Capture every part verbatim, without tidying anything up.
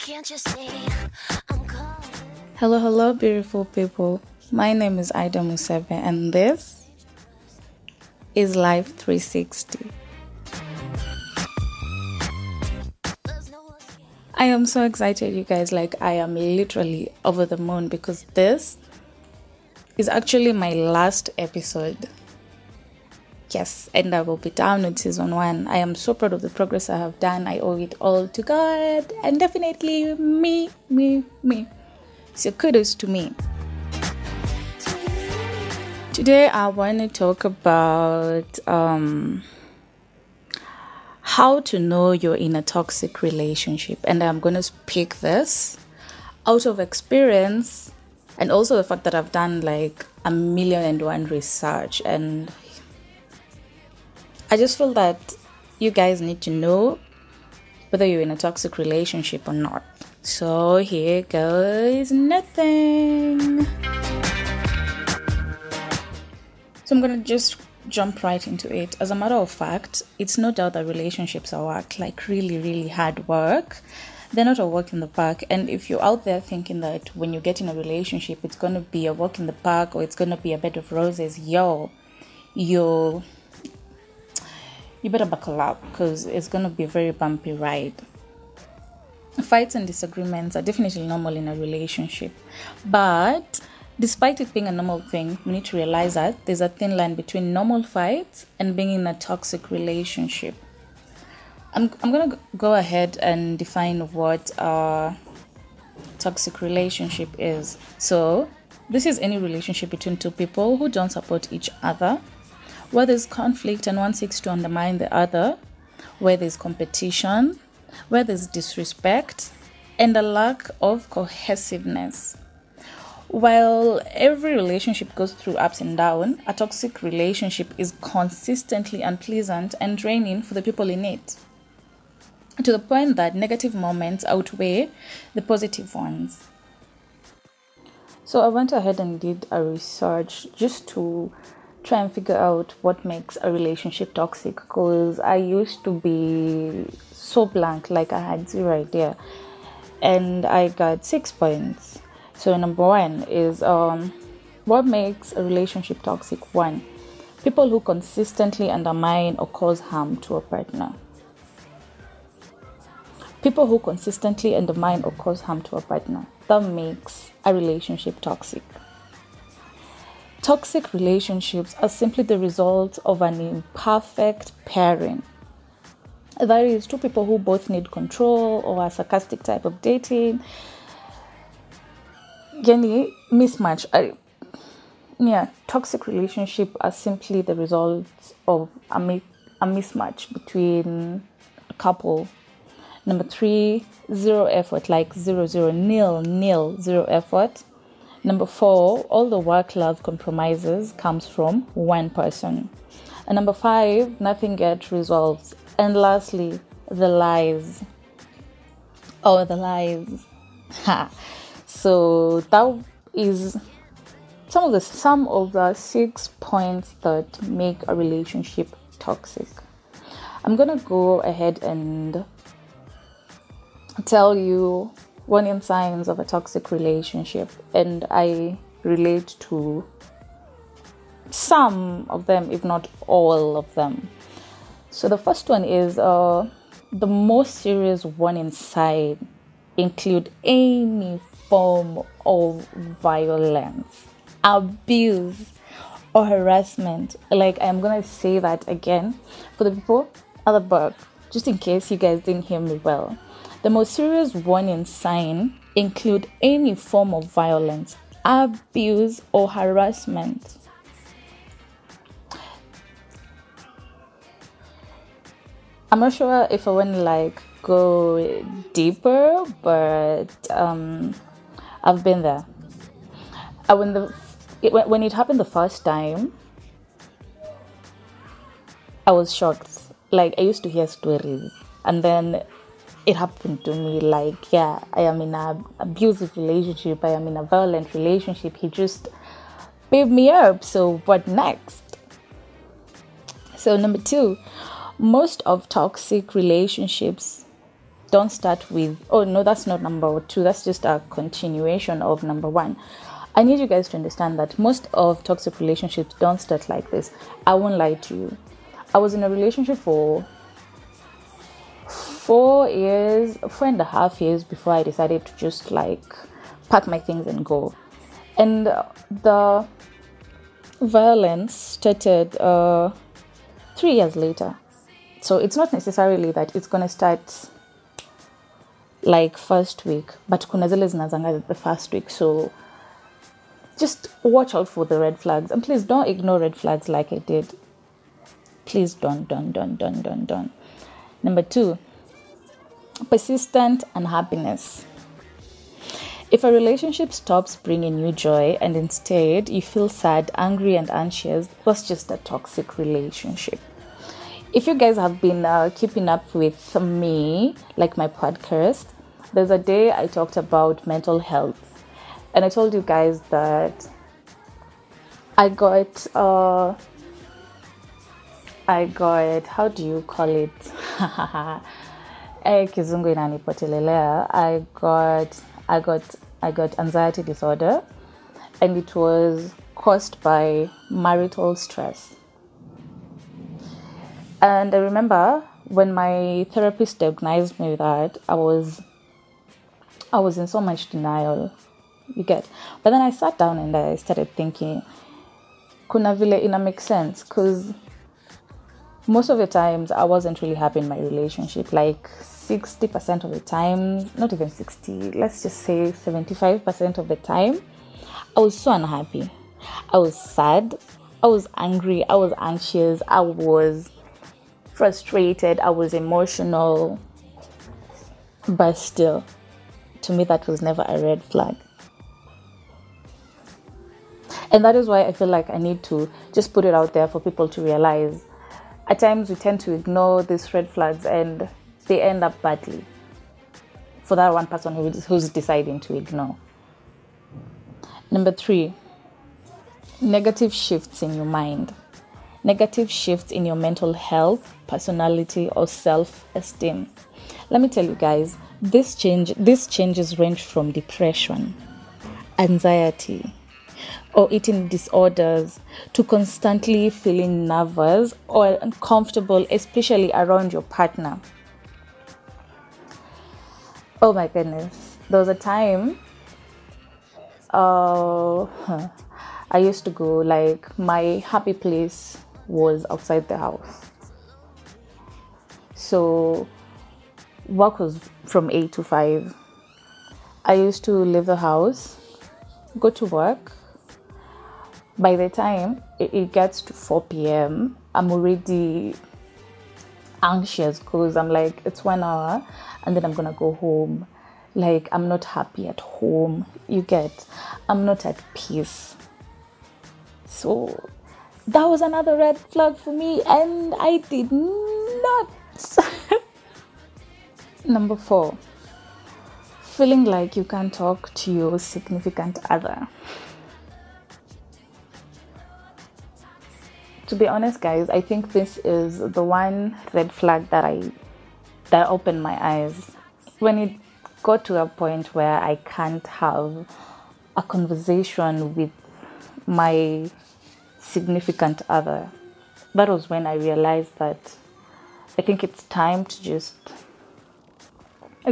can't just say I'm calling. Hello, hello, beautiful people. My name is Aida Musebe, and this is Life three sixty. I am so excited, you guys. Like, I am literally over the moon because this is actually my last episode. Yes, and I will be down with season one. I am so proud of the progress I have done. I owe it all to God and definitely me, me, me. So kudos to me. Today I want to talk about um, how to know you're in a toxic relationship. And I'm going to speak this out of experience and also the fact that I've done like a million and one research, and I just feel that you guys need to know whether you're in a toxic relationship or not. So here goes nothing. So I'm going to just jump right into it. As a matter of fact, it's no doubt that relationships are work, like really, really hard work. They're not a walk in the park. And if you're out there thinking that when you get in a relationship, it's going to be a walk in the park or it's going to be a bed of roses, yo, yo. You better buckle up because it's going to be a very bumpy ride. Fights and disagreements are definitely normal in a relationship. But despite it being a normal thing, we need to realize that there's a thin line between normal fights and being in a toxic relationship. I'm, I'm going to go ahead and define what a toxic relationship is. So this is any relationship between two people who don't support each other, where there's conflict and one seeks to undermine the other, where there's competition, where there's disrespect, and a lack of cohesiveness. While every relationship goes through ups and downs, a toxic relationship is consistently unpleasant and draining for the people in it, to the point that negative moments outweigh the positive ones. So I went ahead and did a research just to try and figure out what makes a relationship toxic, because I used to be so blank, like I had zero idea, and I got six points. So number one is um, what makes a relationship toxic? One, people who consistently undermine or cause harm to a partner. People who consistently undermine or cause harm to a partner. That makes a relationship toxic. Toxic relationships are simply the result of an imperfect pairing. That is, two people who both need control or a sarcastic type of dating. Jenny, mismatch. I, yeah, toxic relationships are simply the result of a, mi- a mismatch between a couple. Number three, zero effort, like zero, zero, nil, nil, zero effort. Number four, all the work-love compromises comes from one person. And number five, nothing gets resolved. And lastly, the lies. Oh, the lies. Ha. So that is some of the some of the six points that make a relationship toxic. I'm gonna go ahead and tell you warning signs of a toxic relationship, and I relate to some of them, if not all of them. So the first one is uh, the most serious warning sign include any form of violence, abuse, or harassment. Like, I'm gonna say that again for the people at the back, just in case you guys didn't hear me well. The most serious warning sign include any form of violence, abuse, or harassment. I'm not sure if I want to like go deeper, but um, I've been there. I, when the it, when it happened the first time, I was shocked. Like, I used to hear stories, and then it happened to me. Like, yeah, I am in an abusive relationship, I am in a violent relationship, he just beat me up, so what next? So number two, most of toxic relationships don't start with, oh no, that's not number two, that's just a continuation of number one. I need you guys to understand that most of toxic relationships don't start like this. I won't lie to you. I was in a relationship for four years, four and a half years before I decided to just like pack my things and go. And the violence started uh, three years later. So it's not necessarily that it's going to start like first week, but kuna zile zinazanga the first week. So just watch out for the red flags, and please don't ignore red flags like I did. Please don't, don't, don't, don't, don't, don't. Number two, persistent unhappiness. If a relationship stops bringing you joy and instead you feel sad, angry, and anxious, that's just a toxic relationship. If you guys have been uh, keeping up with me, like my podcast, there's a day I talked about mental health. And I told you guys that I got, uh, I got, how do you call it? I got, I got, I got anxiety disorder, and it was caused by marital stress. And I remember when my therapist diagnosed me with that, I was, I was in so much denial. You get, but then I sat down and I started thinking, kuna vile ina make sense, because most of the times I wasn't really happy in my relationship. Like sixty percent of the time, not even sixty, let's just say seventy-five percent of the time, I was so unhappy. I was sad, I was angry, I was anxious, I was frustrated, I was emotional, but still, to me that was never a red flag. And that is why I feel like I need to just put it out there for people to realize. At times we tend to ignore these red flags and they end up badly for that one person who, who's deciding to ignore. Number three, negative shifts in your mind. Negative shifts in your mental health, personality, or self-esteem. Let me tell you guys, this change, these changes range from depression, anxiety, or eating disorders to constantly feeling nervous or uncomfortable, especially around your partner. Oh my goodness. There was a time uh, I used to go, like, my happy place was outside the house. So work was from eight to five. I used to leave the house, go to work. By the time it gets to four p.m., I'm already anxious because I'm like, it's one hour and then I'm going to go home. Like, I'm not happy at home. You get, I'm not at peace. So that was another red flag for me, and I did not. Number four, feeling like you can't talk to your significant other. To be honest, guys, I think this is the one red flag that I that opened my eyes. When it got to a point where I can't have a conversation with my significant other, that was when I realized that I think it's time to just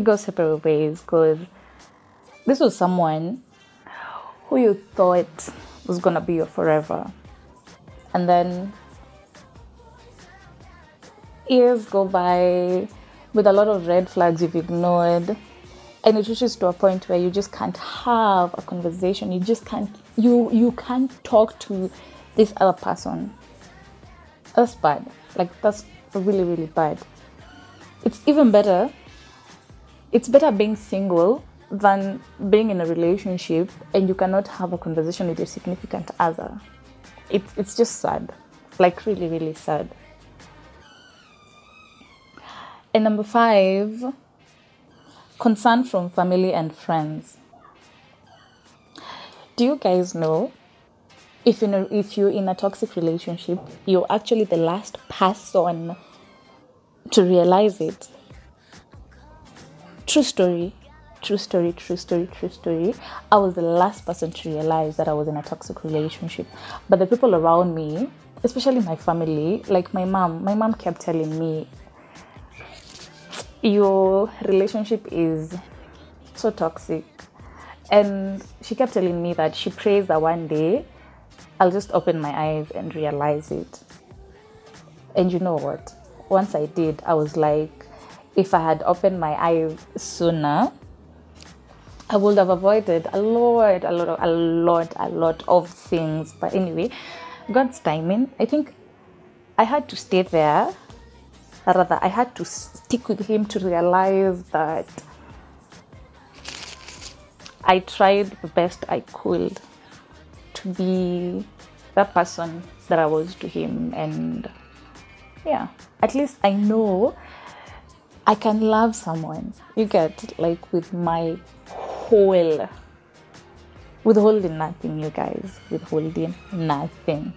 go separate ways, because this was someone who you thought was gonna be your forever. And then years go by with a lot of red flags you've ignored, and it reaches to a point where you just can't have a conversation. You just can't, you you can't talk to this other person. That's bad. Like, that's really, really bad. It's even better. It's better being single than being in a relationship and you cannot have a conversation with your significant other. It, it's just sad, like really, really sad. And number five, concern from family and friends. Do you guys know, if you know, if you're in a toxic relationship, you're actually the last person to realize it? True story. True story, true story, true story. I was the last person to realize that I was in a toxic relationship. But the people around me, especially my family, like my mom, my mom kept telling me, your relationship is so toxic. And she kept telling me that she prays that one day I'll just open my eyes and realize it. And you know what? Once I did, I was like, if I had opened my eyes sooner, I would have avoided a lot, a lot, a lot, a lot of things. But anyway, God's timing. I think I had to stay there. Rather, I had to stick with him to realize that I tried the best I could to be that person that I was to him. And yeah, at least I know I can love someone. You get, like, with my whole, withholding nothing, you guys, withholding nothing.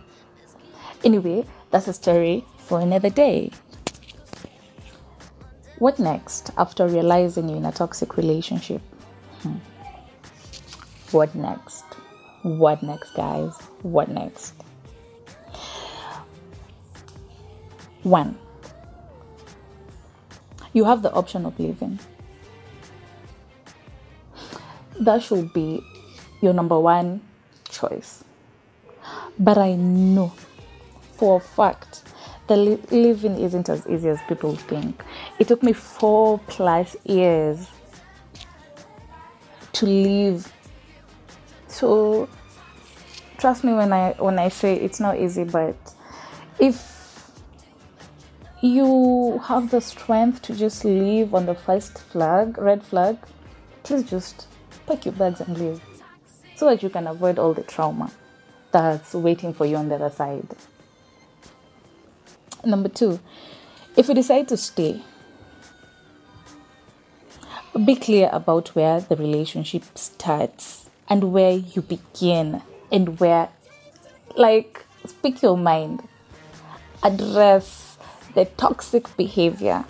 Anyway, that's a story for another day. What next after realizing you're in a toxic relationship? Hmm. What next? What next, guys? What next? One, you have the option of leaving. That should be your number one choice. But I know for a fact that li- living isn't as easy as people think. It took me four plus years to leave. So trust me when I when I say it's not easy, but if you have the strength to just leave on the first flag, red flag, please just pack your bags and leave so that you can avoid all the trauma that's waiting for you on the other side. Number two, if you decide to stay, be clear about where the relationship starts and where you begin and where, like, speak your mind. Address the toxic behavior.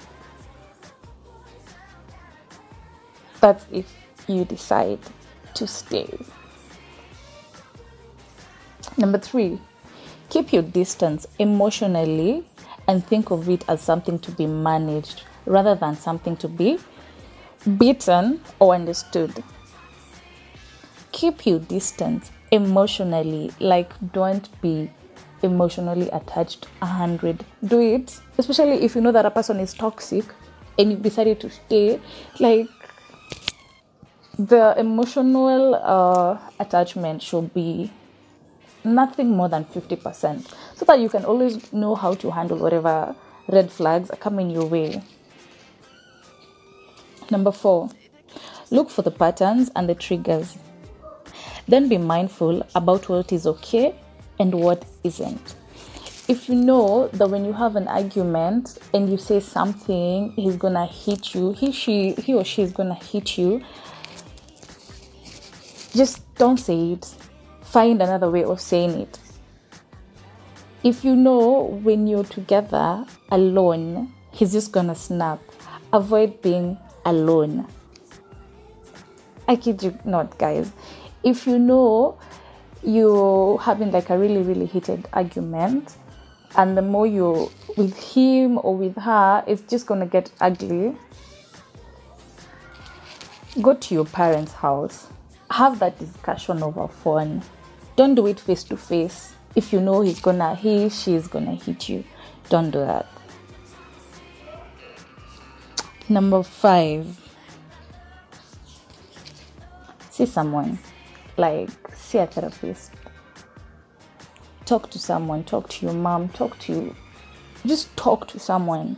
That's if you decide to stay. Number three, keep your distance emotionally and think of it as something to be managed rather than something to be beaten or understood. Keep your distance emotionally, like don't be emotionally attached a hundred. Do it, especially if you know that a person is toxic and you decided to stay, like, the emotional uh, attachment should be nothing more than fifty percent so that you can always know how to handle whatever red flags are coming your way. Number four, look for the patterns and the triggers. Then be mindful about what is okay and what isn't. If you know that when you have an argument and you say something, he's gonna hit you, he, she, he or she is gonna hit you, just don't say it. Find another way of saying it. If you know when you're together alone, he's just gonna snap. Avoid being alone. I kid you not, guys. If you know you're having like a really, really heated argument, and the more you're with him or with her, it's just gonna get ugly. Go to your parents' house. Have that discussion over phone. Don't do it face to face. If you know he's gonna, he, she's gonna hit you, don't do that. Number five, see someone, like see a therapist. Talk to someone, talk to your mom, talk to you. Just talk to someone.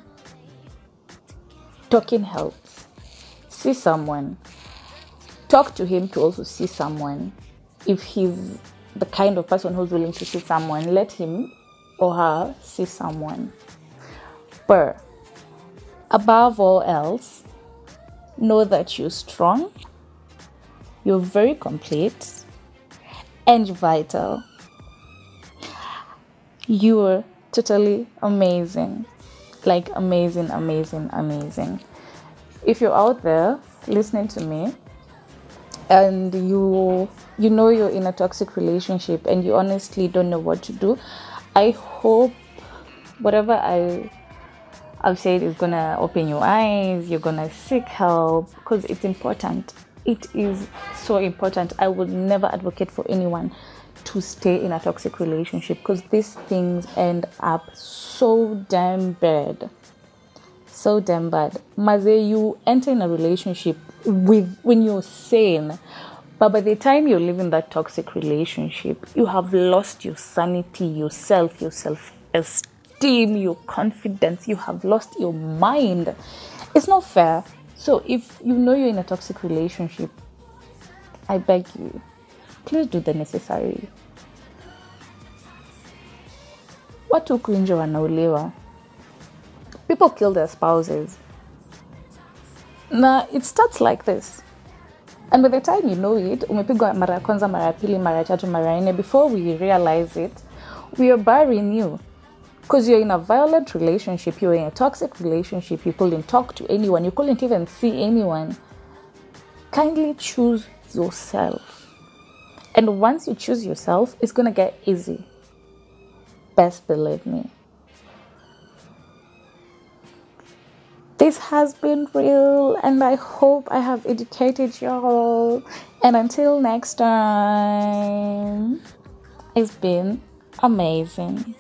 Talking helps. See someone. Talk to him to also see someone. If he's the kind of person who's willing to see someone, let him or her see someone. But above all else, know that you're strong, you're very complete, and vital. You're totally amazing. Like amazing, amazing, amazing. if you're out there listening to me and you you know you're in a toxic relationship and you honestly don't know what to do, I hope whatever I I've said is gonna open your eyes. You're gonna seek help because it's important. It is so important. I would never advocate for anyone to stay in a toxic relationship because these things end up so damn bad. So damn bad. Maze, you enter in a relationship with when you're sane, but by the time you're leaving that toxic relationship, you have lost your sanity, yourself, your self-esteem, your confidence. You have lost your mind. It's not fair. So if you know you're in a toxic relationship, I beg you, please do the necessary. Watu kuinja wanaulewa. People kill their spouses. Now, it starts like this. And by the time you know it, umepigwa mara kwanza, mara pili, mara tatu, mara nne, before we realize it, we are burying you. Because you're in a violent relationship, you're in a toxic relationship, you couldn't talk to anyone, you couldn't even see anyone. Kindly choose yourself. And once you choose yourself, it's going to get easy. Best believe me. This has been real, and I hope I have educated y'all. And until next time, it's been amazing.